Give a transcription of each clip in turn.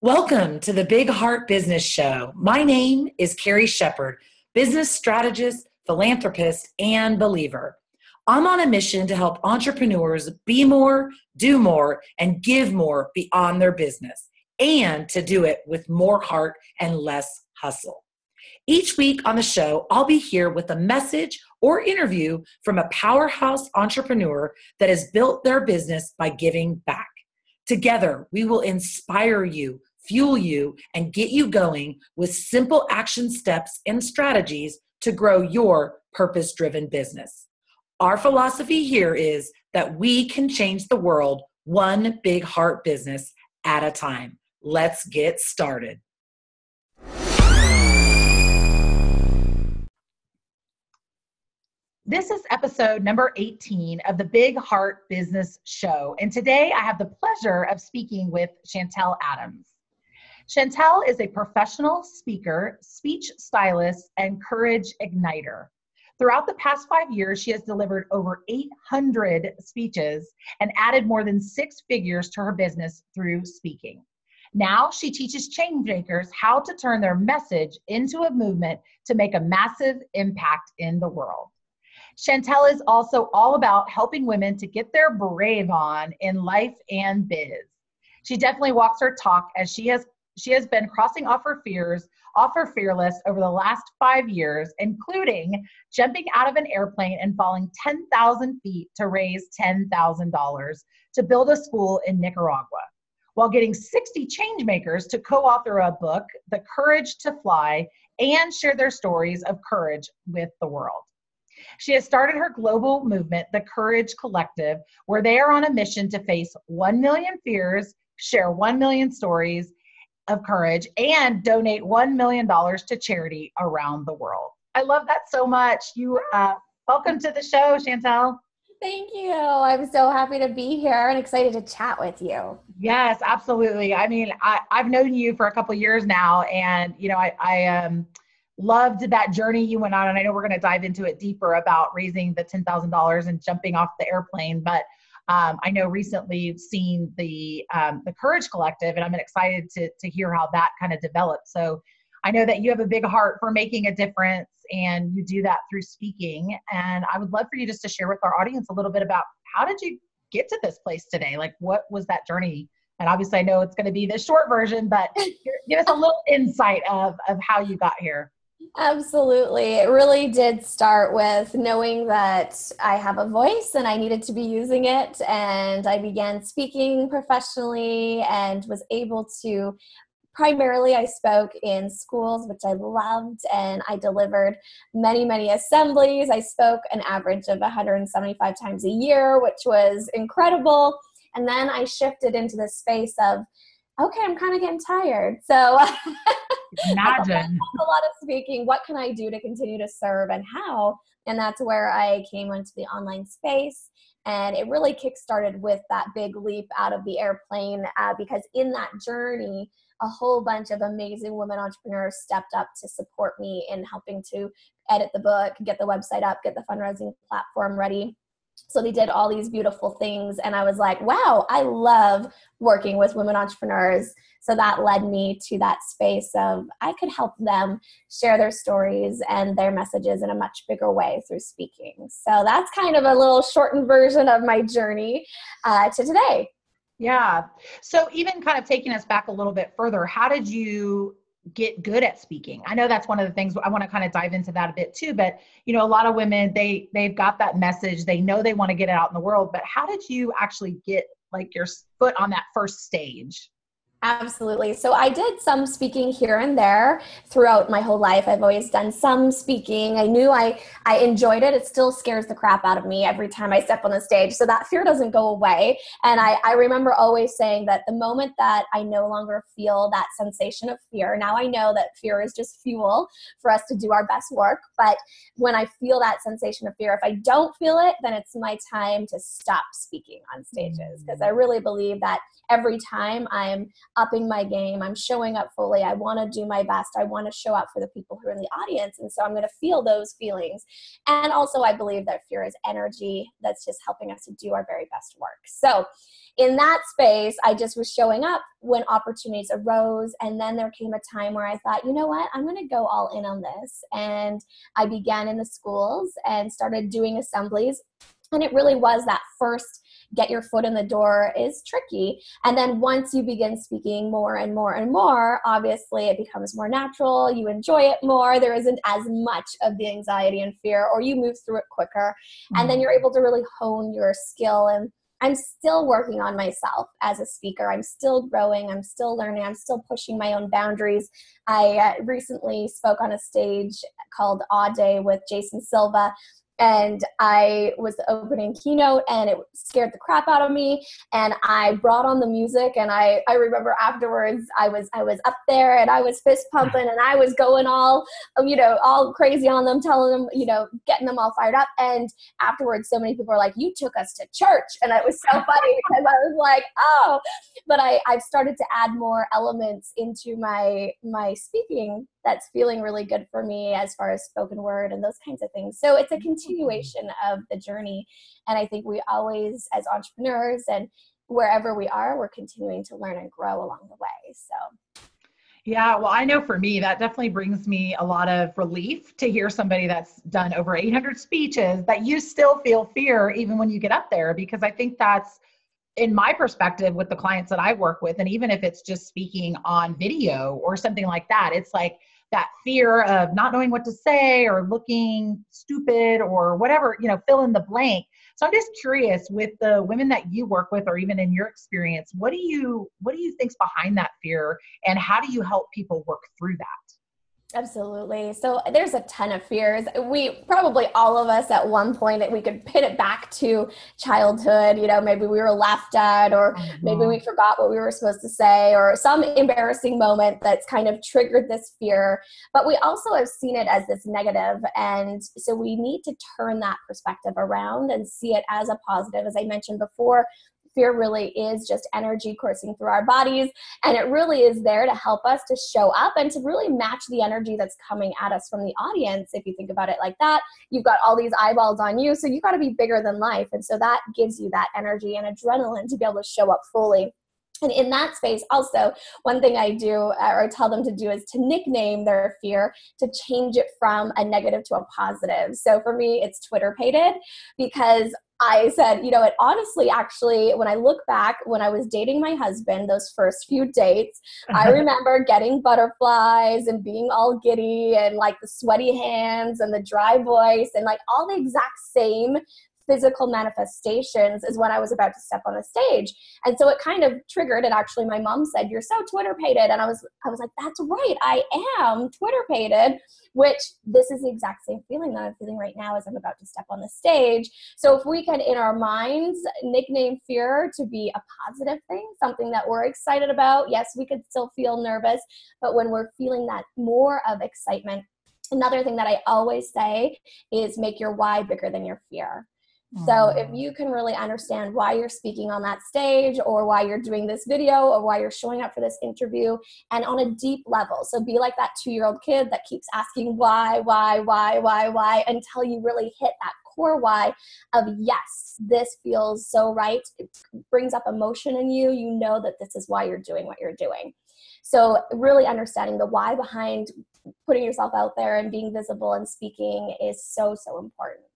Welcome to the Big Heart Business Show. My name is Carrie Shepard, business strategist, philanthropist, and believer. I'm on a mission to help entrepreneurs be more, do more, and give more beyond their business, and to do it with more heart and less hustle. Each week on the show, I'll be here with a message or interview from a powerhouse entrepreneur that has built their business by giving back. Together, we will inspire you, fuel you, and get you going with simple action steps and strategies to grow your purpose-driven business. Our philosophy here is that we can change the world one big heart business at a time. Let's get started. This is episode number 18 of the Big Heart Business Show, and today I have the pleasure of speaking with Chantelle Adams. Chantelle is a professional speaker, speech stylist, and courage igniter. Throughout the past 5 years, she has delivered over 800 speeches and added more than six figures to her business through speaking. Now she teaches change makers how to turn their message into a movement to make a massive impact in the world. Chantelle is also all about helping women to get their brave on in life and biz. She definitely walks her talk as she has been crossing off her fears, off her fear list over the last 5 years, including jumping out of an airplane and falling 10,000 feet to raise $10,000 to build a school in Nicaragua, while getting 60 changemakers to co-author a book, The Courage to Fly, and share their stories of courage with the world. She has started her global movement, The Courage Collective, where they are on a mission to face 1 million fears, share 1 million stories of courage, and donate $1 million to charity around the world. I love that so much. Welcome to the show, Chantelle. Thank you. I'm so happy to be here and excited to chat with you. Yes, absolutely. I mean, I've known you for a couple of years now, and you know, I loved that journey you went on, and I know we're going to dive into it deeper about raising the $10,000 and jumping off the airplane. But I know recently you've seen the Courage Collective, and I'm excited to hear how that kind of developed. So I know that you have a big heart for making a difference, and you do that through speaking. And I would love for you just to share with our audience a little bit about how did you get to this place today? Like, what was that journey? And obviously I know it's going to be the short version, but give us a little insight of how you got here. Absolutely. It really did start with knowing that I have a voice and I needed to be using it. And I began speaking professionally and was able to, primarily I spoke in schools, which I loved, and I delivered many, many assemblies. I spoke an average of 175 times a year, which was incredible. And then I shifted into the space of, okay, I'm kind of getting tired. So imagine a lot of speaking. What can I do to continue to serve and how? And that's where I came into the online space. And it really kickstarted with that big leap out of the airplane because in that journey, a whole bunch of amazing women entrepreneurs stepped up to support me in helping to edit the book, get the website up, get the fundraising platform ready. So they did all these beautiful things. And I was like, wow, I love working with women entrepreneurs. So that led me to that space of I could help them share their stories and their messages in a much bigger way through speaking. So that's kind of a little shortened version of my journey to today. Yeah. So even kind of taking us back a little bit further, how did you get good at speaking? I know that's one of the things I want to kind of dive into that a bit too, but you know, a lot of women, they've got that message. They know they want to get it out in the world, but how did you actually get like your foot on that first stage? Absolutely. So I did some speaking here and there throughout my whole life. I've always done some speaking. I knew I enjoyed it. It still scares the crap out of me every time I step on the stage. So that fear doesn't go away. And I remember always saying that the moment that I no longer feel that sensation of fear, now I know that fear is just fuel for us to do our best work. But when I feel that sensation of fear, if I don't feel it, then it's my time to stop speaking on stages. Because I really believe that every time I'm upping my game. I'm showing up fully. I want to do my best. I want to show up for the people who are in the audience. And so I'm going to feel those feelings. And also I believe that fear is energy that's just helping us to do our very best work. So in that space, I just was showing up when opportunities arose. And then there came a time where I thought, you know what, I'm going to go all in on this. And I began in the schools and started doing assemblies. And it really was that first get your foot in the door is tricky. And then once you begin speaking more and more and more, obviously it becomes more natural. You enjoy it more. There isn't as much of the anxiety and fear, or you move through it quicker. And then you're able to really hone your skill. And I'm still working on myself as a speaker. I'm still growing. I'm still learning. I'm still pushing my own boundaries. I recently spoke on a stage called Awe Day with Jason Silva. And I was the opening keynote, and it scared the crap out of me. And I brought on the music, and I remember afterwards I was up there and I was fist pumping and I was going all, you know, all crazy on them, telling them, you know, getting them all fired up. And afterwards, so many people were like, "You took us to church," and it was so funny because I was like, "Oh," but I've started to add more elements into my speaking that's feeling really good for me as far as spoken word and those kinds of things. So it's a continuation of the journey. And I think we always, as entrepreneurs and wherever we are, we're continuing to learn and grow along the way. So. Yeah, well, I know for me, that definitely brings me a lot of relief to hear somebody that's done over 800 speeches that you still feel fear even when you get up there, because I think that's, in my perspective, with the clients that I work with, and even if it's just speaking on video or something like that, it's like that fear of not knowing what to say or looking stupid or whatever, you know, fill in the blank. So I'm just curious, with the women that you work with, or even in your experience, what do you think's behind that fear, and how do you help people work through that? Absolutely. So there's a ton of fears. We probably, all of us at one point, we could pin it back to childhood. You know, maybe we were laughed at, or maybe we forgot what we were supposed to say, or some embarrassing moment that's kind of triggered this fear. But we also have seen it as this negative. And so we need to turn that perspective around and see it as a positive. As I mentioned before, fear really is just energy coursing through our bodies, and it really is there to help us to show up and to really match the energy that's coming at us from the audience. If you think about it like that, you've got all these eyeballs on you, so you got to be bigger than life, and so that gives you that energy and adrenaline to be able to show up fully. And in that space, also, one thing I do or tell them to do is to nickname their fear, to change it from a negative to a positive. So for me, it's Twitter-pated, because I said, you know, it honestly, actually, when I look back, when I was dating my husband, those first few dates, I remember getting butterflies and being all giddy and like the sweaty hands and the dry voice and like all the exact same physical manifestations is when I was about to step on a stage. And so it kind of triggered, and actually my mom said, "You're so Twitter-pated." And I was like, that's right, I am Twitter-pated, which this is the exact same feeling that I'm feeling right now as I'm about to step on the stage. So if we can, in our minds, nickname fear to be a positive thing, something that we're excited about. Yes, we could still feel nervous, but when we're feeling that more of excitement. Another thing that I always say is make your why bigger than your fear. So if you can really understand why you're speaking on that stage, or why you're doing this video, or why you're showing up for this interview, and on a deep level. So be like that 2-year-old kid that keeps asking why, until you really hit that core why of, yes, this feels so right. It brings up emotion in you. You know that this is why you're doing what you're doing. So really understanding the why behind putting yourself out there and being visible and speaking is so, so important.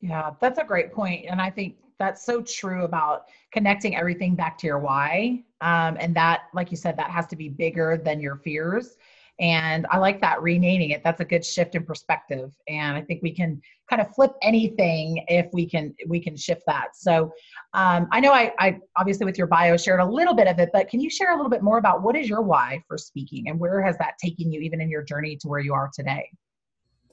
Yeah, that's a great point. And I think that's so true about connecting everything back to your why. And that, like you said, that has to be bigger than your fears. And I like that, renaming it. That's a good shift in perspective. And I think we can kind of flip anything if we can shift that. So I know I obviously with your bio shared a little bit of it, but can you share a little bit more about what is your why for speaking, and where has that taken you even in your journey to where you are today?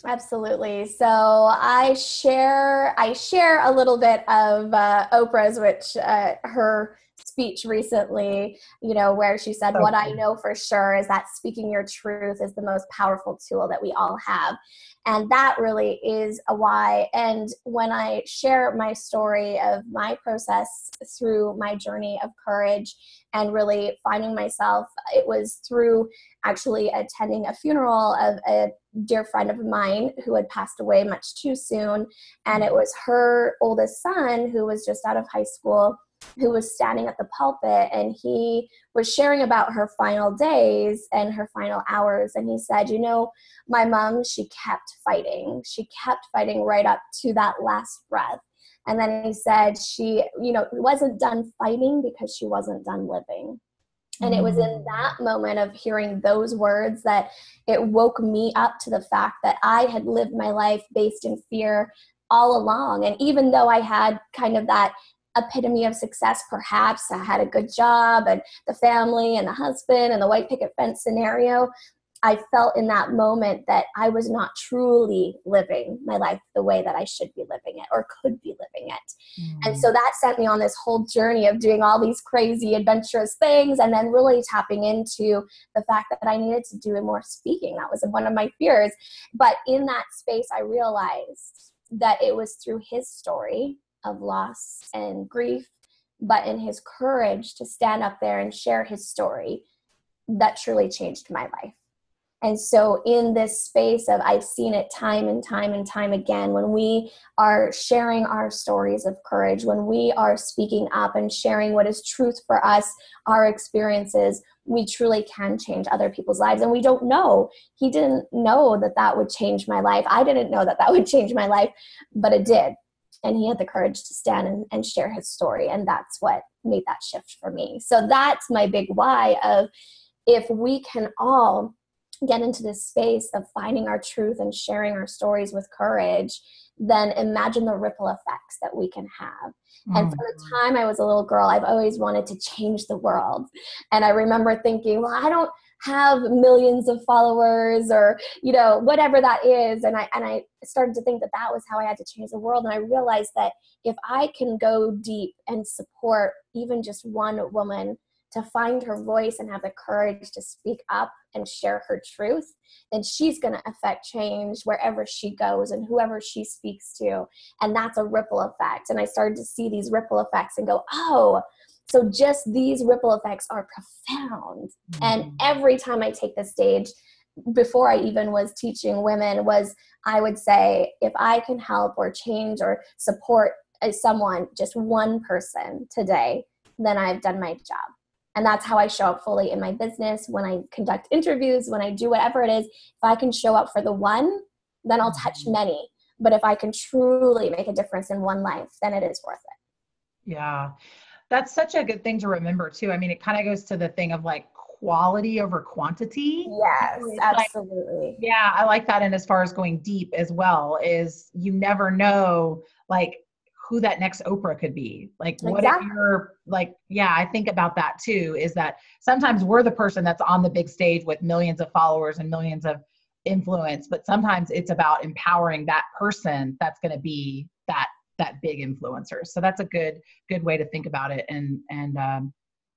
Absolutely. So I share a little bit of Oprah's, which her speech recently, you know, where she said, what I know for sure is that speaking your truth is the most powerful tool that we all have. And that really is a why. And when I share my story of my process through my journey of courage and really finding myself, it was through actually attending a funeral of a dear friend of mine who had passed away much too soon. And it was her oldest son, who was just out of high school, who was standing at the pulpit, and he was sharing about her final days and her final hours. And he said, you know, my mom, she kept fighting. She kept fighting right up to that last breath. And then he said she, you know, wasn't done fighting because she wasn't done living. And it was in that moment of hearing those words that it woke me up to the fact that I had lived my life based in fear all along. And even though I had kind of that epitome of success, perhaps I had a good job and the family and the husband and the white picket fence scenario, I felt in that moment that I was not truly living my life the way that I should be living it or could be living it. And so that sent me on this whole journey of doing all these crazy adventurous things, and then really tapping into the fact that I needed to do more speaking. That was one of my fears. But in that space, I realized that it was through his story of loss and grief, but in his courage to stand up there and share his story, that truly changed my life. And so in this space of, I've seen it time and time and time again, when we are sharing our stories of courage, when we are speaking up and sharing what is truth for us, our experiences, we truly can change other people's lives. And we don't know. He didn't know that that would change my life. I didn't know that that would change my life, but it did. And he had the courage to stand and share his story. And that's what made that shift for me. So that's my big why of, if we can all get into this space of finding our truth and sharing our stories with courage, then imagine the ripple effects that we can have. And from the time I was a little girl, I've always wanted to change the world. And I remember thinking, well, I don't have millions of followers or, you know, whatever that is. And I started to think that that was how I had to change the world. And I realized that if I can go deep and support even just one woman to find her voice and have the courage to speak up and share her truth, then she's going to affect change wherever she goes and whoever she speaks to. And that's a ripple effect. And I started to see these ripple effects and go, oh, so just these ripple effects are profound. And every time I take the stage, before I even was teaching women, was I would say, if I can help or change or support someone, just one person today, then I've done my job. And that's how I show up fully in my business, when I conduct interviews, when I do whatever it is. If I can show up for the one, then I'll touch many. But if I can truly make a difference in one life, then it is worth it. Yeah. That's such a good thing to remember too. I mean, it kind of goes to the thing of like quality over quantity. Yes, absolutely. Like, yeah, I like that. And as far as going deep as well, is you never know like who that next Oprah could be. Like what if you're like, yeah, I think about that too, is that sometimes we're the person that's on the big stage with millions of followers and millions of influence, but sometimes it's about empowering that person that's going to be that big influencer. So that's a good way to think about it. And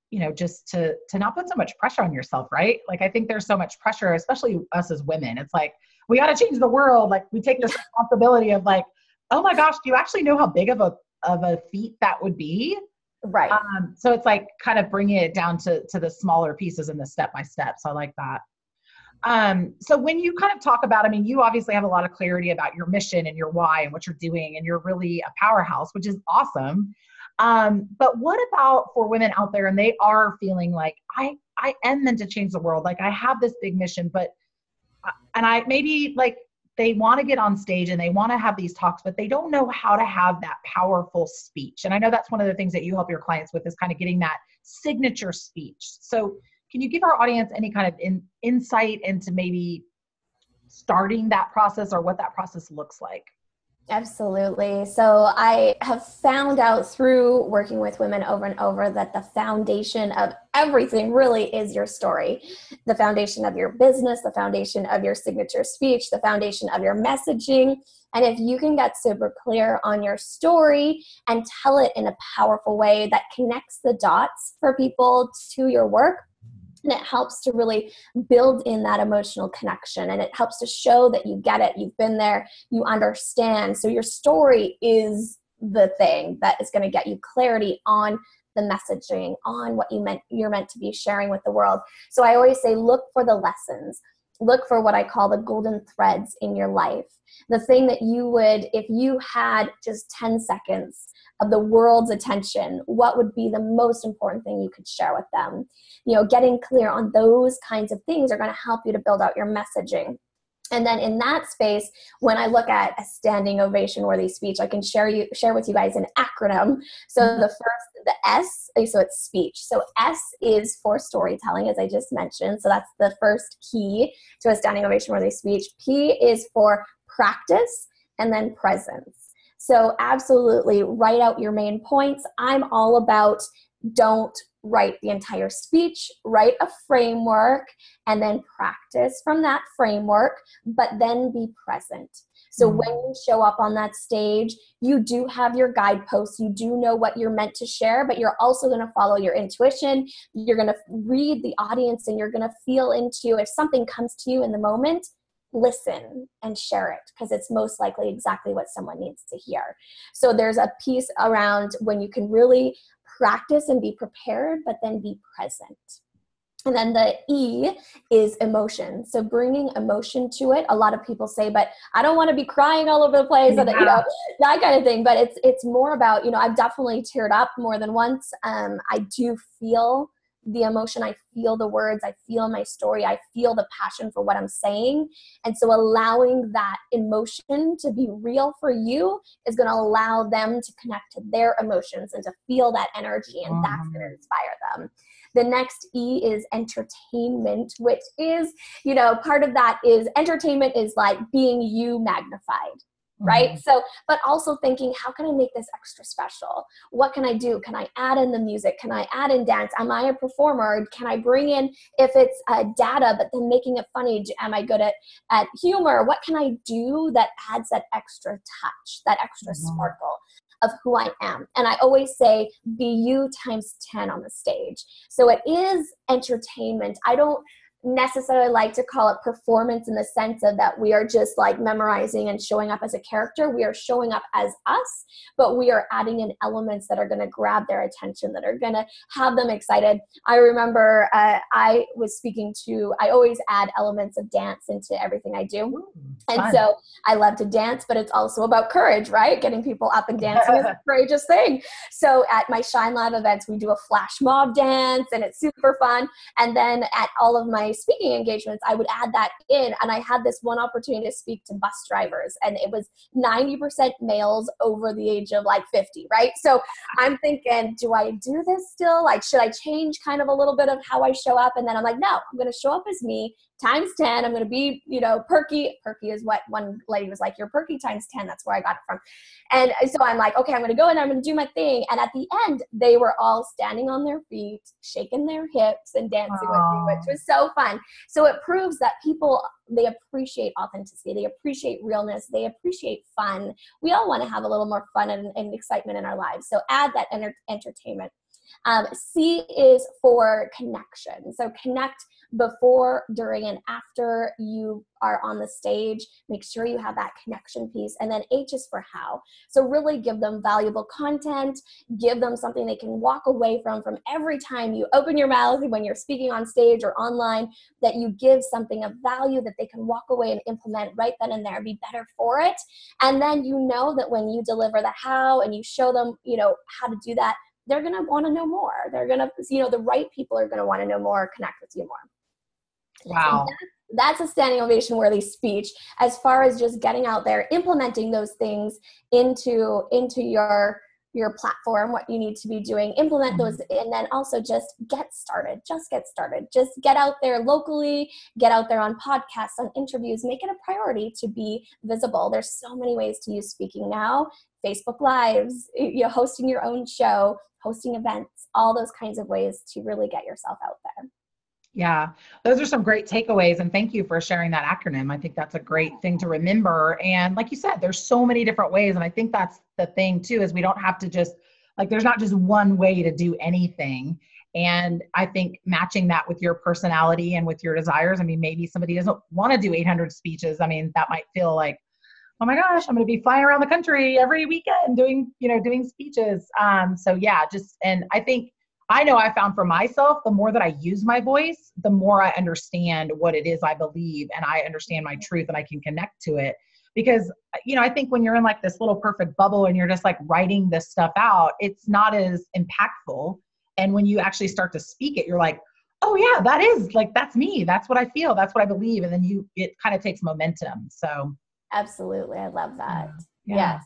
you know, just to not put so much pressure on yourself, right? Like, I think there's so much pressure, especially us as women. It's like, we got to change the world. Like, we take this responsibility of like, oh my gosh, do you actually know how big of a feat that would be? Right. So it's like kind of bringing it down to the smaller pieces and the step-by-step. So I like that. So when you kind of talk about, I mean, you obviously have a lot of clarity about your mission and your why and what you're doing, and you're really a powerhouse, which is awesome. But what about for women out there, and they are feeling like, I am meant to change the world. Like, I have this big mission, but, and I maybe like, they want to get on stage and they want to have these talks, but they don't know how to have that powerful speech. And I know that's one of the things that you help your clients with, is kind of getting that signature speech. So can you give our audience any kind of insight into maybe starting that process, or what that process looks like? Absolutely. So I have found out through working with women over and over that the foundation of everything really is your story. The foundation of your business, the foundation of your signature speech, the foundation of your messaging. And if you can get super clear on your story and tell it in a powerful way that connects the dots for people to your work, and it helps to really build in that emotional connection, and it helps to show that you get it, you've been there, you understand. So your story is the thing that is going to get you clarity on the messaging, on what you're meant to be sharing with the world. So I always say, look for the lessons. Look for what I call the golden threads in your life. The thing that you would, if you had just 10 seconds of the world's attention, what would be the most important thing you could share with them? You know, getting clear on those kinds of things are going to help you to build out your messaging. And then in that space, when I look at a standing ovation worthy speech, I can share with you guys an acronym. So the first, the S, so it's speech. So S is for storytelling, as I just mentioned. So that's the first key to a standing ovation worthy speech. P is for practice, and then presence. So absolutely write out your main points. I'm all about don't write the entire speech, write a framework and then practice from that framework, but then be present. So when you show up on that stage, you do have your guideposts, you do know what you're meant to share, but you're also going to follow your intuition. You're going to read the audience and you're going to feel into, if something comes to you in the moment, listen and share it, because it's most likely exactly what someone needs to hear. So there's a piece around when you can really practice and be prepared, but then be present. And then the E is emotion. So bringing emotion to it. A lot of people say, but I don't want to be crying all over the place, yeah. You know, that kind of thing. But it's more about, you know, I've definitely teared up more than once. I do feel the emotion, I feel the words, I feel my story, I feel the passion for what I'm saying. And so allowing that emotion to be real for you is going to allow them to connect to their emotions and to feel that energy, and that's going to inspire them. The next E is entertainment, which is, you know, part of that is entertainment is like being you magnified. Right? So, but also thinking, how can I make this extra special? What can I do? Can I add in the music? Can I add in dance? Am I a performer? Can I bring in, if it's data, but then making it funny, am I good at humor? What can I do that adds that extra touch, that extra sparkle of who I am? And I always say, be you times 10 on the stage. So it is entertainment. I don't necessarily like to call it performance in the sense of that we are just like memorizing and showing up as a character. We are showing up as us, but we are adding in elements that are going to grab their attention, that are going to have them excited. I remember I was speaking to, I always add elements of dance into everything I do. And so I love to dance, but it's also about courage, right? Getting people up and dancing is a courageous thing. So at my Shine Live events, we do a flash mob dance and it's super fun. And then at all of my speaking engagements, I would add that in. And I had this one opportunity to speak to bus drivers, and it was 90% males over the age of like 50, right? So I'm thinking, do I do this still? Like, should I change kind of a little bit of how I show up? And then I'm like, no, I'm going to show up as me times 10. I'm going to be, you know, perky. Perky is what one lady was like, you're perky times 10. That's where I got it from. And so I'm like, okay, I'm going to go in, I'm going to do my thing. And at the end, they were all standing on their feet, shaking their hips and dancing with me, which was so fun. So it proves that people, they appreciate authenticity. They appreciate realness. They appreciate fun. We all want to have a little more fun and excitement in our lives. So add that entertainment. C is for connection. So connect before, during, and after you are on the stage. Make sure you have that connection piece. And then H is for how. So really give them valuable content, give them something they can walk away from every time you open your mouth, when you're speaking on stage or online, that you give something of value that they can walk away and implement right then and there, be better for it. And then you know that when you deliver the how and you show them, you know, how to do that, they're going to want to know more. They're going to, you know, the right people are going to want to know more, connect with you more. Wow. So that's a standing ovation worthy speech, as far as just getting out there, implementing those things into your your platform, what you need to be doing, implement those, and then also just get started. Just get started. Just get out there locally, get out there on podcasts, on interviews, make it a priority to be visible. There's so many ways to use speaking now, Facebook Lives, you know, hosting your own show, hosting events, all those kinds of ways to really get yourself out there. Yeah, those are some great takeaways, and thank you for sharing that acronym. I think that's a great thing to remember. And like you said, there's so many different ways, and I think that's the thing too, is we don't have to just, like, there's not just one way to do anything. And I think matching that with your personality and with your desires, I mean, maybe somebody doesn't want to do 800 speeches. I mean, that might feel like, oh my gosh, I'm going to be flying around the country every weekend doing, you know, doing speeches. So yeah, just, and I think, I know I found for myself, the more that I use my voice, the more I understand what it is I believe, and I understand my truth, and I can connect to it. Because, you know, I think when you're in like this little perfect bubble and you're just like writing this stuff out, it's not as impactful. And when you actually start to speak it, you're like, oh yeah, that is like, that's me. That's what I feel. That's what I believe. And then it kind of takes momentum. So absolutely. I love that. Yeah. Yes.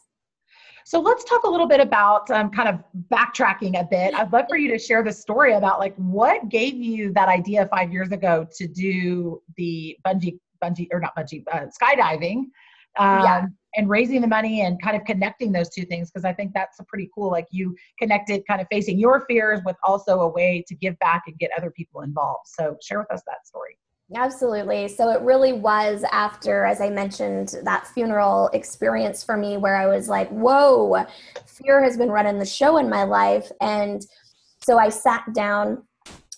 So let's talk a little bit about kind of backtracking a bit. I'd love for you to share the story about like what gave you that idea 5 years ago to do the skydiving and raising the money and kind of connecting those two things. Cause I think that's a pretty cool, like you connected kind of facing your fears with also a way to give back and get other people involved. So share with us that story. Absolutely. So it really was after, as I mentioned, that funeral experience for me where I was like, whoa, fear has been running the show in my life. And so I sat down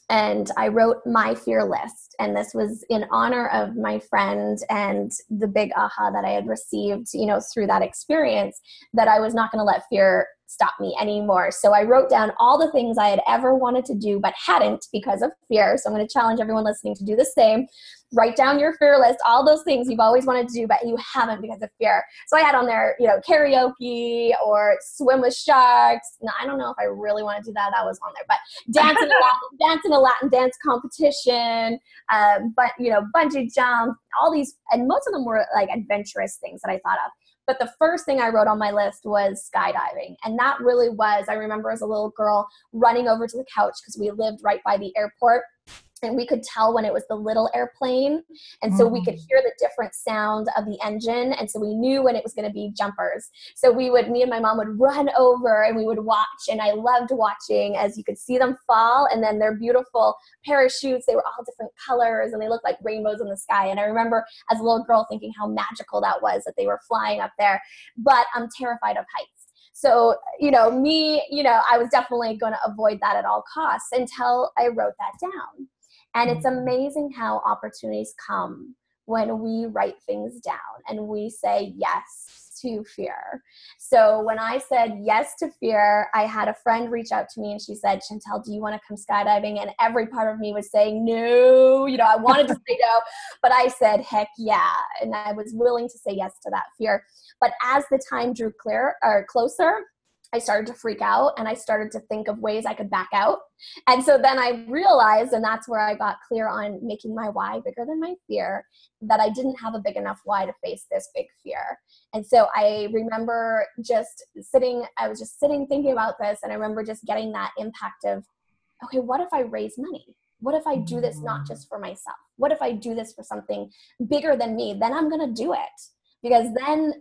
and I wrote my fear list. And this was in honor of my friend and the big aha that I had received, you know, through that experience, that I was not going to let fear stop me anymore. So I wrote down all the things I had ever wanted to do but hadn't because of fear. So I'm going to challenge everyone listening to do the same. Write down your fear list, all those things you've always wanted to do but you haven't because of fear. So I had on there, you know, karaoke or swim with sharks. No, I don't know if I really want to do that. That was on there. But dance in a Latin dance competition, but you know, bungee jump, all these, and most of them were like adventurous things that I thought of. But the first thing I wrote on my list was skydiving. And that really was, I remember as a little girl running over to the couch because we lived right by the airport. And we could tell when it was the little airplane. And so we could hear the different sound of the engine. And so we knew when it was going to be jumpers. So me and my mom would run over and we would watch. And I loved watching as you could see them fall. And then their beautiful parachutes, they were all different colors and they looked like rainbows in the sky. And I remember as a little girl thinking how magical that was that they were flying up there. But I'm terrified of heights. So, you know, I was definitely going to avoid that at all costs until I wrote that down. And it's amazing how opportunities come when we write things down and we say yes to fear. So when I said yes to fear, I had a friend reach out to me and she said, Chantelle, do you want to come skydiving? And every part of me was saying no, you know, I wanted to say no, but I said, heck yeah. And I was willing to say yes to that fear. But as the time drew closer, I started to freak out and I started to think of ways I could back out. And so then I realized, and that's where I got clear on making my why bigger than my fear, that I didn't have a big enough why to face this big fear. And so I remember just sitting thinking about this. And I remember just getting that impact of, okay, what if I raise money? What if I do this not just for myself? What if I do this for something bigger than me? Then I'm going to do it. Because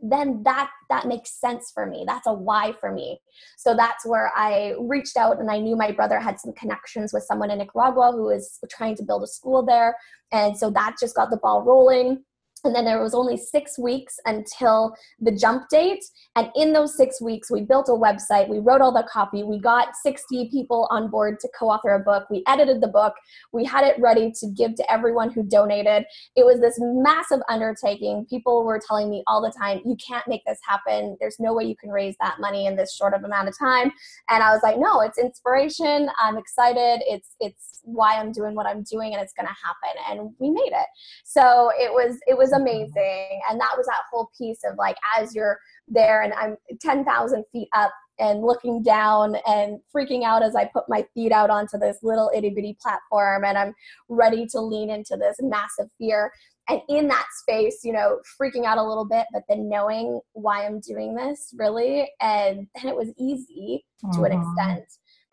then that makes sense for me. That's a why for me. So that's where I reached out, and I knew my brother had some connections with someone in Nicaragua who was trying to build a school there. And so that just got the ball rolling. And then there was only 6 weeks until the jump date. And in those 6 weeks, we built a website. We wrote all the copy. We got 60 people on board to co-author a book. We edited the book. We had it ready to give to everyone who donated. It was this massive undertaking. People were telling me all the time, you can't make this happen. There's no way you can raise that money in this short of amount of time. And I was like, no, it's inspiration. I'm excited. It's why I'm doing what I'm doing, and it's going to happen. And we made it. So it was amazing. And that was that whole piece of like, as you're there and I'm 10,000 feet up and looking down and freaking out as I put my feet out onto this little itty bitty platform and I'm ready to lean into this massive fear. And in that space, you know, freaking out a little bit, but then knowing why I'm doing this, really. And then it was easy to an extent.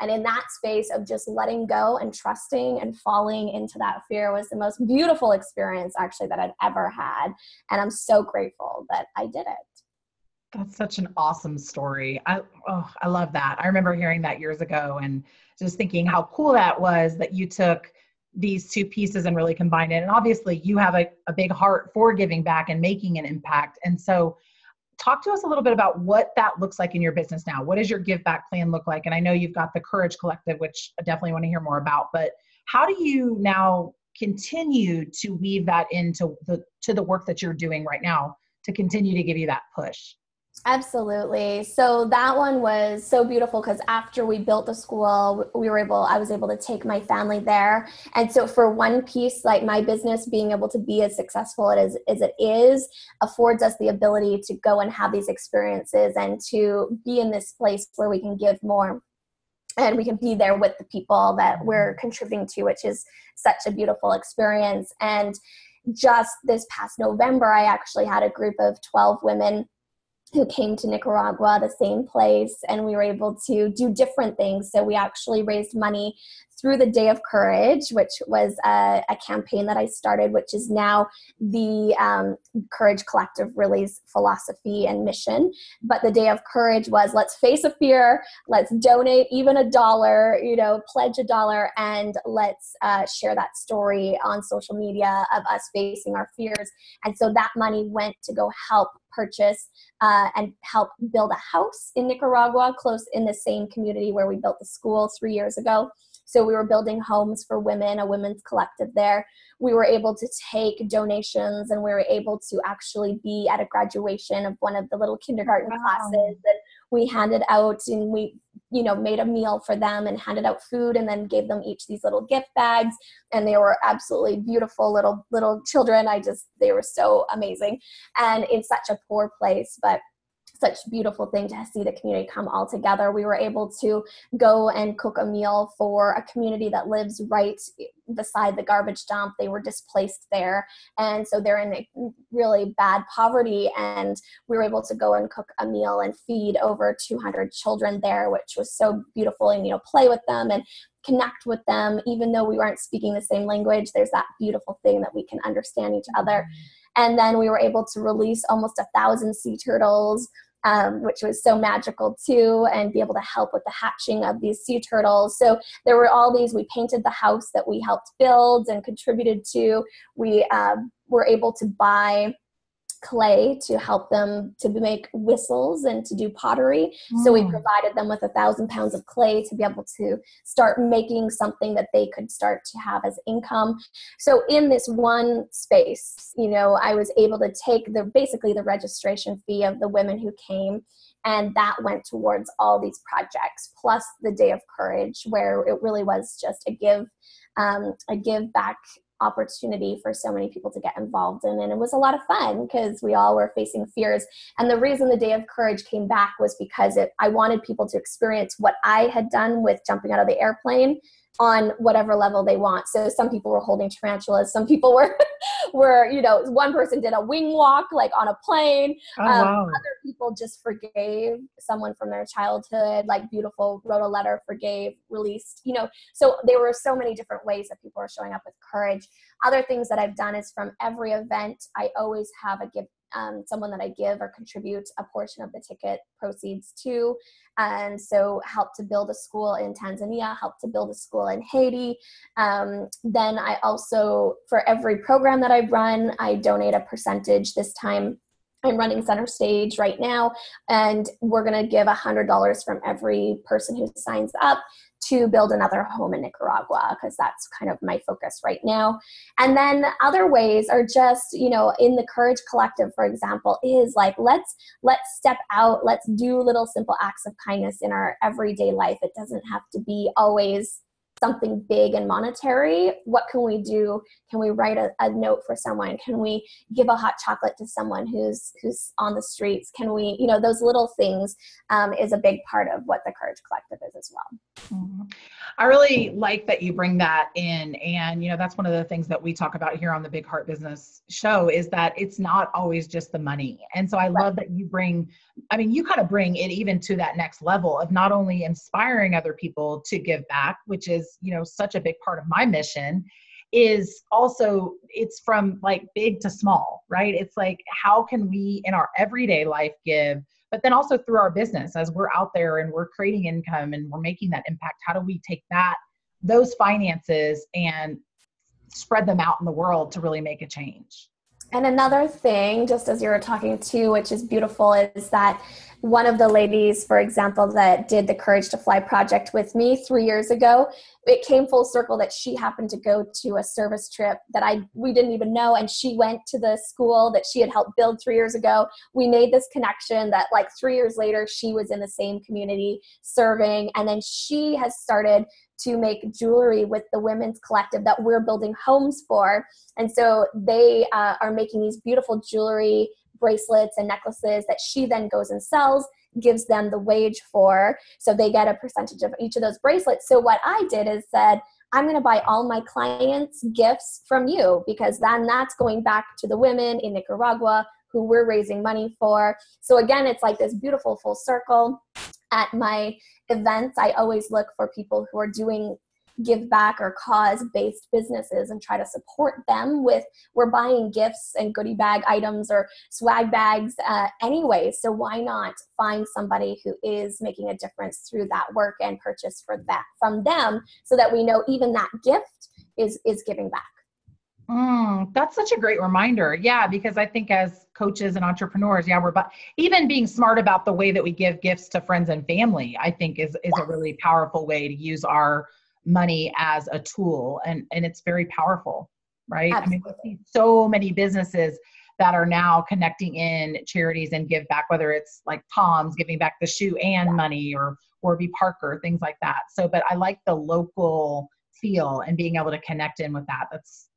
And in that space of just letting go and trusting and falling into that fear was the most beautiful experience, actually, that I'd ever had. And I'm so grateful that I did it. That's such an awesome story. I love that. I remember hearing that years ago and just thinking how cool that was that you took these two pieces and really combined it. And obviously you have a big heart for giving back and making an impact. And so talk to us a little bit about what that looks like in your business now. What does your give back plan look like? And I know you've got the Courage Collective, which I definitely want to hear more about, but how do you now continue to weave that into the work that you're doing right now to continue to give you that push? Absolutely. So that one was so beautiful because after we built the school, I was able to take my family there. And so for one piece, like my business being able to be as successful as it is, affords us the ability to go and have these experiences and to be in this place where we can give more. And we can be there with the people that we're contributing to, which is such a beautiful experience. And just this past November, I actually had a group of 12 women who came to Nicaragua, the same place, and we were able to do different things. So we actually raised money through the Day of Courage, which was a campaign that I started, which is now the Courage Collective Really's philosophy and mission. But the Day of Courage was, let's face a fear, let's donate even $1, you know, pledge $1, and let's share that story on social media of us facing our fears. And so that money went to go help purchase and help build a house in Nicaragua, close in the same community where we built the school 3 years ago. So we were building homes for women, a women's collective there. We were able to take donations and we were able to actually be at a graduation of one of the little kindergarten classes. And we handed out and we, you know, made a meal for them and handed out food and then gave them each these little gift bags. And they were absolutely beautiful little children. They were so amazing and in such a poor place, but such a beautiful thing to see the community come all together. We were able to go and cook a meal for a community that lives right beside the garbage dump. They were displaced there. And so they're in really bad poverty. And we were able to go and cook a meal and feed over 200 children there, which was so beautiful, and, you know, play with them and connect with them. Even though we weren't speaking the same language, there's that beautiful thing that we can understand each other. And then we were able to release almost 1,000 sea turtles, which was so magical too, and be able to help with the hatching of these sea turtles. So there were all these, we painted the house that we helped build and contributed to. We were able to buy clay to help them to make whistles and to do pottery. So we provided them with 1,000 pounds of clay to be able to start making something that they could start to have as income. So in this one space, you know, I was able to take basically the registration fee of the women who came, and that went towards all these projects, plus the Day of Courage, where it really was just a give back opportunity for so many people to get involved in. And it was a lot of fun because we all were facing fears. And the reason the Day of Courage came back was because I wanted people to experience what I had done with jumping out of the airplane on whatever level they want. So some people were holding tarantulas. Some people were, you know, one person did a wing walk, like on a plane. Other people just forgave someone from their childhood, like beautiful, wrote a letter, forgave, released, you know. So there were so many different ways that people are showing up with courage. Other things that I've done is from every event, I always have a gift. Someone that I give or contribute a portion of the ticket proceeds to. And so helped to build a school in Tanzania, helped to build a school in Haiti. Then I also, for every program that I run, I donate a percentage. This time I'm running Center Stage right now, and we're going to give $100 from every person who signs up to build another home in Nicaragua, because that's kind of my focus right now. And then other ways are just, you know, in the Courage Collective, for example, is like, let's step out, let's do little simple acts of kindness in our everyday life. It doesn't have to be always something big and monetary. What can we do? Can we write a note for someone? Can we give a hot chocolate to someone who's on the streets? Can we, you know, those little things is a big part of what the Courage Collective is as well. Mm-hmm. I really like that you bring that in. And, you know, that's one of the things that we talk about here on the Big Heart Business Show is that it's not always just the money. And so I love that you bring, I mean, you kind of bring it even to that next level of not only inspiring other people to give back, which is, you know, such a big part of my mission, is also it's from like big to small, right? It's like, how can we in our everyday life give, but then also through our business as we're out there and we're creating income and we're making that impact, how do we take that, those finances and spread them out in the world to really make a change? And another thing, just as you were talking to, which is beautiful, is that one of the ladies, for example, that did the Courage to Fly project with me 3 years ago, it came full circle that she happened to go to a service trip that we didn't even know. And she went to the school that she had helped build 3 years ago. We made this connection that like 3 years later, she was in the same community serving. And then she has started to make jewelry with the women's collective that we're building homes for. And so they are making these beautiful jewelry bracelets and necklaces that she then goes and sells, gives them the wage for, so they get a percentage of each of those bracelets. So what I did is said, I'm going to buy all my clients gifts from you, because then that's going back to the women in Nicaragua who we're raising money for. So again, it's like this beautiful full circle. At my events, I always look for people who are doing give back or cause-based businesses and try to support them with, we're buying gifts and goodie bag items or swag bags anyway. So why not find somebody who is making a difference through that work and purchase for that from them, so that we know even that gift is giving back. That's such a great reminder. Yeah, because I think as coaches and entrepreneurs, yeah, we're even being smart about the way that we give gifts to friends and family, I think is a really powerful way to use our money as a tool. And it's very powerful, right? Absolutely. I mean, we see so many businesses that are now connecting in charities and give back, whether it's like Tom's giving back the shoe and money, or Warby Parker, things like that. So, but I like the local feel and being able to connect in with that.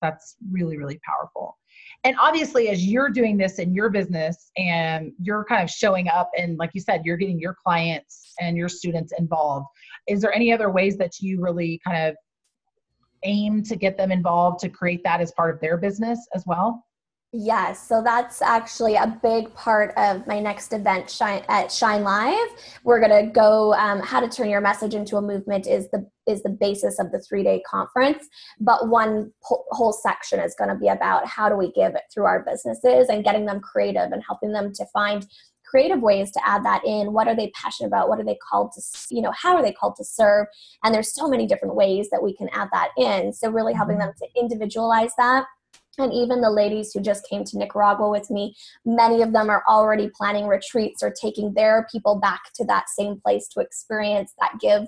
That's really, really powerful. And obviously, as you're doing this in your business and you're kind of showing up and, like you said, you're getting your clients and your students involved, is there any other ways that you really kind of aim to get them involved to create that as part of their business as well? Yes. So that's actually a big part of my next event at Shine Live. We're going to go, how to turn your message into a movement is the basis of the 3-day conference. But one whole section is going to be about how do we give it through our businesses and getting them creative and helping them to find creative ways to add that in. What are they passionate about? What are they called to, you know, how are they called to serve? And there's so many different ways that we can add that in. So really helping them to individualize that. And even the ladies who just came to Nicaragua with me, many of them are already planning retreats or taking their people back to that same place to experience that give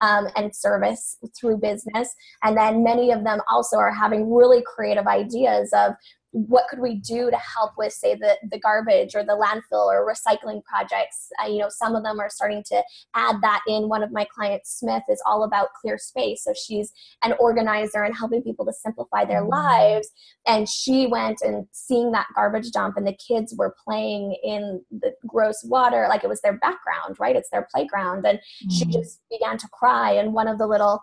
and service through business. And then many of them also are having really creative ideas of what could we do to help with, say, the garbage or the landfill or recycling projects. You know, some of them are starting to add that in. One of my clients, Smith, is all about clear space. So she's an organizer and helping people to simplify their lives. And she went and seeing that garbage dump, and the kids were playing in the gross water, like it was their background, right? It's their playground. And she just began to cry. And one of the little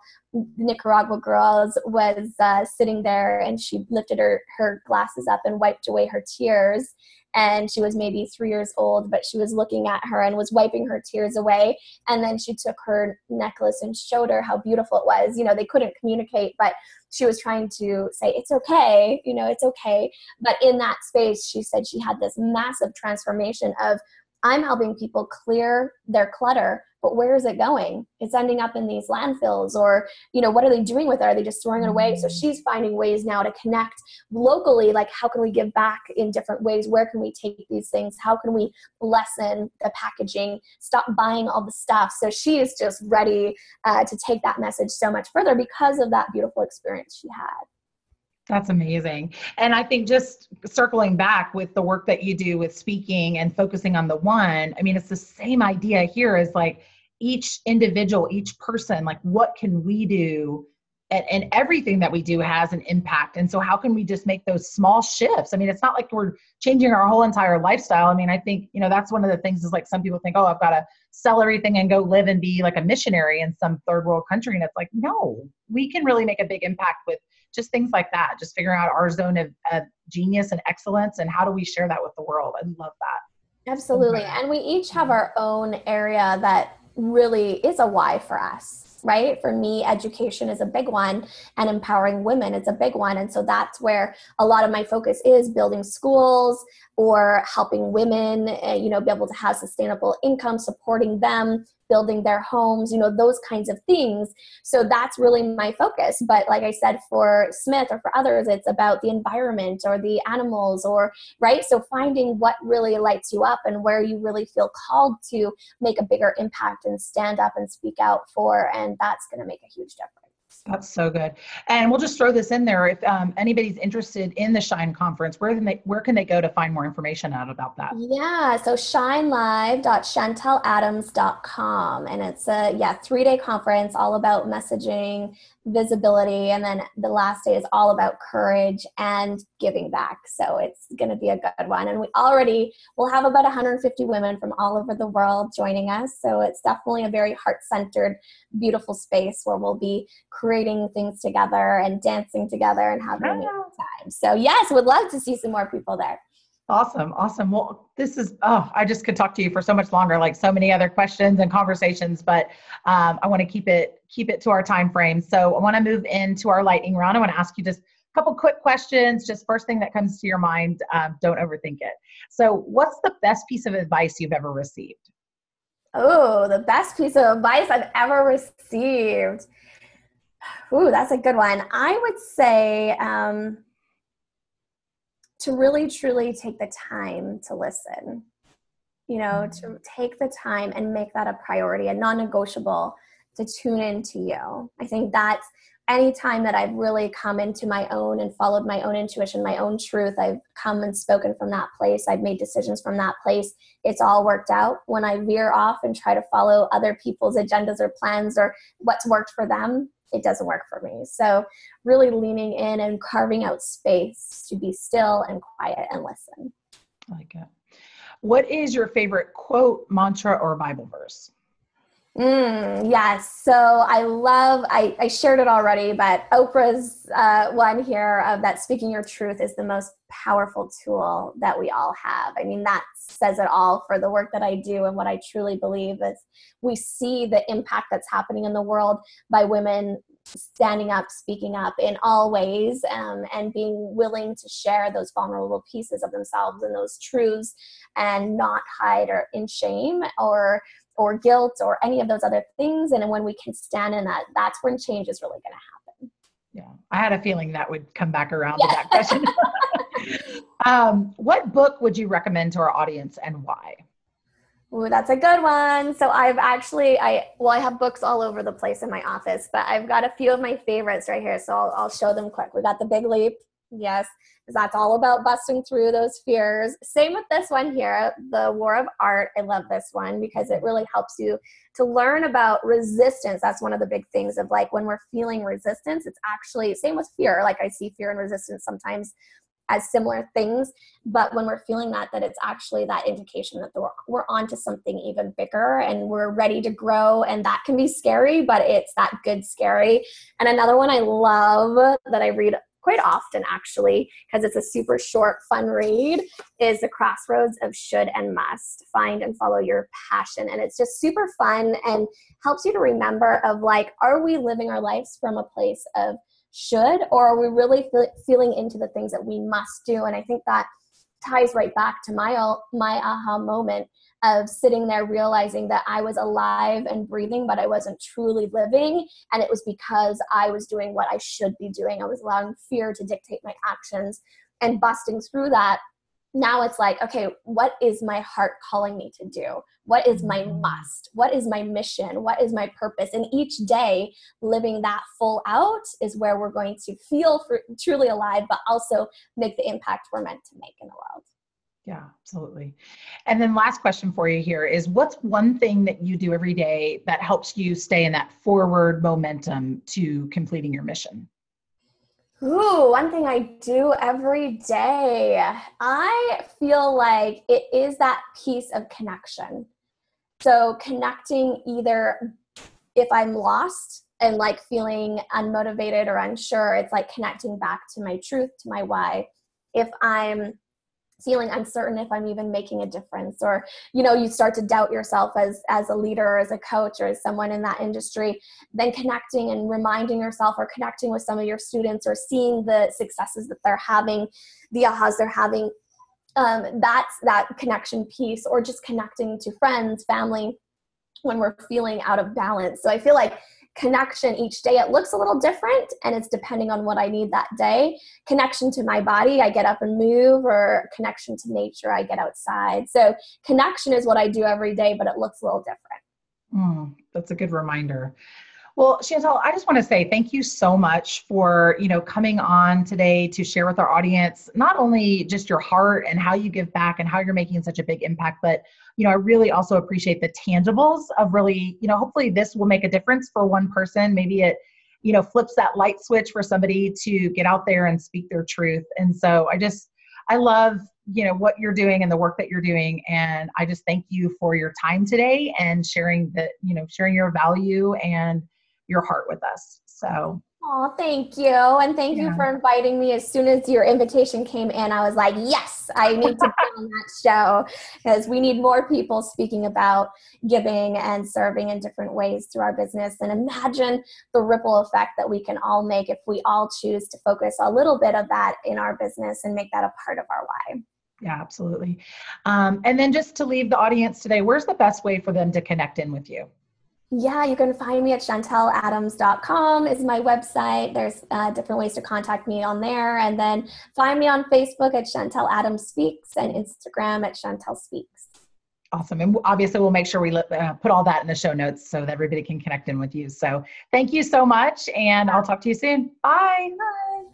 Nicaragua girls was sitting there, and she lifted her glasses up and wiped away her tears. And she was maybe 3 years old, but she was looking at her and was wiping her tears away. And then she took her necklace and showed her how beautiful it was. You know, they couldn't communicate, but she was trying to say, it's okay, you know, it's okay. But in that space, she said she had this massive transformation of, I'm helping people clear their clutter, but where is it going? It's ending up in these landfills, or, you know, what are they doing with it? Are they just throwing it away? So she's finding ways now to connect locally, like how can we give back in different ways? Where can we take these things? How can we lessen the packaging? Stop buying all the stuff. So she is just ready to take that message so much further because of that beautiful experience she had. That's amazing. And I think just circling back with the work that you do with speaking and focusing on the one, I mean, it's the same idea here, is like each individual, each person, like what can we do and everything that we do has an impact. And so how can we just make those small shifts? I mean, it's not like we're changing our whole entire lifestyle. I mean, I think, you know, that's one of the things is like some people think, oh, I've got to sell everything and go live and be like a missionary in some third world country. And it's like, no, we can really make a big impact with just things like that. Just figuring out our zone of genius and excellence and how do we share that with the world. I love that. Absolutely. And we each have our own area that really is a why for us. Right? For me, education is a big one and empowering women is a big one. And so that's where a lot of my focus is, building schools or helping women, you know, be able to have sustainable income, supporting them, building their homes, you know, those kinds of things. So that's really my focus. But like I said, for Smith or for others, it's about the environment or the animals or, right? So finding what really lights you up and where you really feel called to make a bigger impact and stand up and speak out for, and that's going to make a huge difference. That's so good. And we'll just throw this in there. If anybody's interested in the Shine Conference, where can they go to find more information out about that? Yeah. So shinelive.chantelleadams.com. And it's a 3-day conference all about messaging, visibility. And then the last day is all about courage and giving back. So it's going to be a good one. And we already will have about 150 women from all over the world joining us. So it's definitely a very heart-centered, beautiful space where we'll be creating things together and dancing together and having a good time. So yes, would love to see some more people there. Awesome. Awesome. Well, this is, I just could talk to you for so much longer, like so many other questions and conversations, but I want to keep it to our time frame. So I want to move into our lightning round. I want to ask you just a couple quick questions, just first thing that comes to your mind. Don't overthink it. So what's the best piece of advice you've ever received? Oh, the best piece of advice I've ever received. Ooh, that's a good one. I would say to really, truly take the time to listen, you know, to take the time and make that a priority, a non-negotiable, to tune in to you. I think that's any time that I've really come into my own and followed my own intuition, my own truth, I've come and spoken from that place. I've made decisions from that place. It's all worked out. When I veer off and try to follow other people's agendas or plans or what's worked for them, it doesn't work for me. So really leaning in and carving out space to be still and quiet and listen. I like it. What is your favorite quote, mantra, or Bible verse? Yes. So I shared it already, but Oprah's one here of that speaking your truth is the most powerful tool that we all have. I mean, that says it all for the work that I do. And what I truly believe is we see the impact that's happening in the world by women standing up, speaking up in all ways, and being willing to share those vulnerable pieces of themselves and those truths and not hide or in shame or guilt or any of those other things. And when we can stand in that, that's when change is really going to happen. Yeah. I had a feeling that would come back around to that question. What book would you recommend to our audience and why? Ooh, that's a good one. So I've actually, I have books all over the place in my office, but I've got a few of my favorites right here. So I'll show them quick. We got The Big Leap. Yes. That's all about busting through those fears. Same with this one here, The War of Art. I love this one because it really helps you to learn about resistance. That's one of the big things of like when we're feeling resistance, it's actually same with fear. Like I see fear and resistance sometimes as similar things, but when we're feeling that it's actually that indication that we're onto something even bigger and we're ready to grow, and that can be scary, but it's that good scary. And another one I love that I read quite often actually, because it's a super short, fun read, is The Crossroads of Should and Must, Find and Follow Your Passion. And it's just super fun and helps you to remember of like, are we living our lives from a place of should, or are we really feeling into the things that we must do? And I think that ties right back to my aha moment of sitting there realizing that I was alive and breathing, but I wasn't truly living. And it was because I was doing what I should be doing. I was allowing fear to dictate my actions and busting through that. Now it's like, okay, what is my heart calling me to do? What is my must? What is my mission? What is my purpose? And each day living that full out is where we're going to feel truly alive, but also make the impact we're meant to make in the world. Yeah, absolutely. And then last question for you here is, what's one thing that you do every day that helps you stay in that forward momentum to completing your mission? Ooh, one thing I do every day. I feel like it is that piece of connection. So connecting either if I'm lost and like feeling unmotivated or unsure, it's like connecting back to my truth, to my why. If I'm feeling uncertain if I'm even making a difference, or, you know, you start to doubt yourself as a leader or as a coach or as someone in that industry, then connecting and reminding yourself or connecting with some of your students or seeing the successes that they're having, the ahas they're having, that's that connection piece, or just connecting to friends, family, when we're feeling out of balance. So I feel like connection each day, it looks a little different and it's depending on what I need that day. Connection to my body, I get up and move, or connection to nature, I get outside. So connection is what I do every day, but it looks a little different. That's a good reminder. Well, Chantelle, I just want to say thank you so much for, you know, coming on today to share with our audience, not only just your heart and how you give back and how you're making such a big impact, but, you know, I really also appreciate the tangibles of really, you know, hopefully this will make a difference for one person. Maybe it, you know, flips that light switch for somebody to get out there and speak their truth. And so I love, you know, what you're doing and the work that you're doing. And I just thank you for your time today and sharing the, you know, sharing your value and your heart with us. So. Oh, thank you. And thank you for inviting me. As soon as your invitation came in, I was like, yes, I need to be on that show, because we need more people speaking about giving and serving in different ways through our business. And imagine the ripple effect that we can all make if we all choose to focus a little bit of that in our business and make that a part of our why. Yeah, absolutely. And then just to leave the audience today, where's the best way for them to connect in with you? Yeah, you can find me at chantelleadams.com is my website. There's different ways to contact me on there. And then find me on Facebook at Chantelle Adams Speaks and Instagram at Chantelle Speaks. Awesome. And obviously we'll make sure we put all that in the show notes so that everybody can connect in with you. So thank you so much, and I'll talk to you soon. Bye. Bye.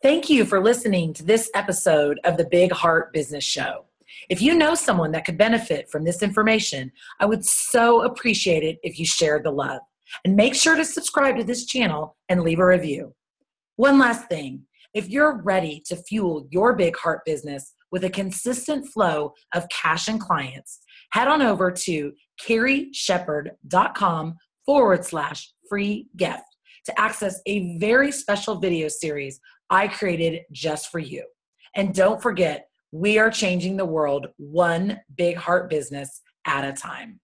Thank you for listening to this episode of the Big Heart Business Show. If you know someone that could benefit from this information, I would so appreciate it if you shared the love. And make sure to subscribe to this channel and leave a review. One last thing, if you're ready to fuel your big heart business with a consistent flow of cash and clients, head on over to carrieshepard.com/free gift to access a very special video series I created just for you. And don't forget, we are changing the world one big heart business at a time.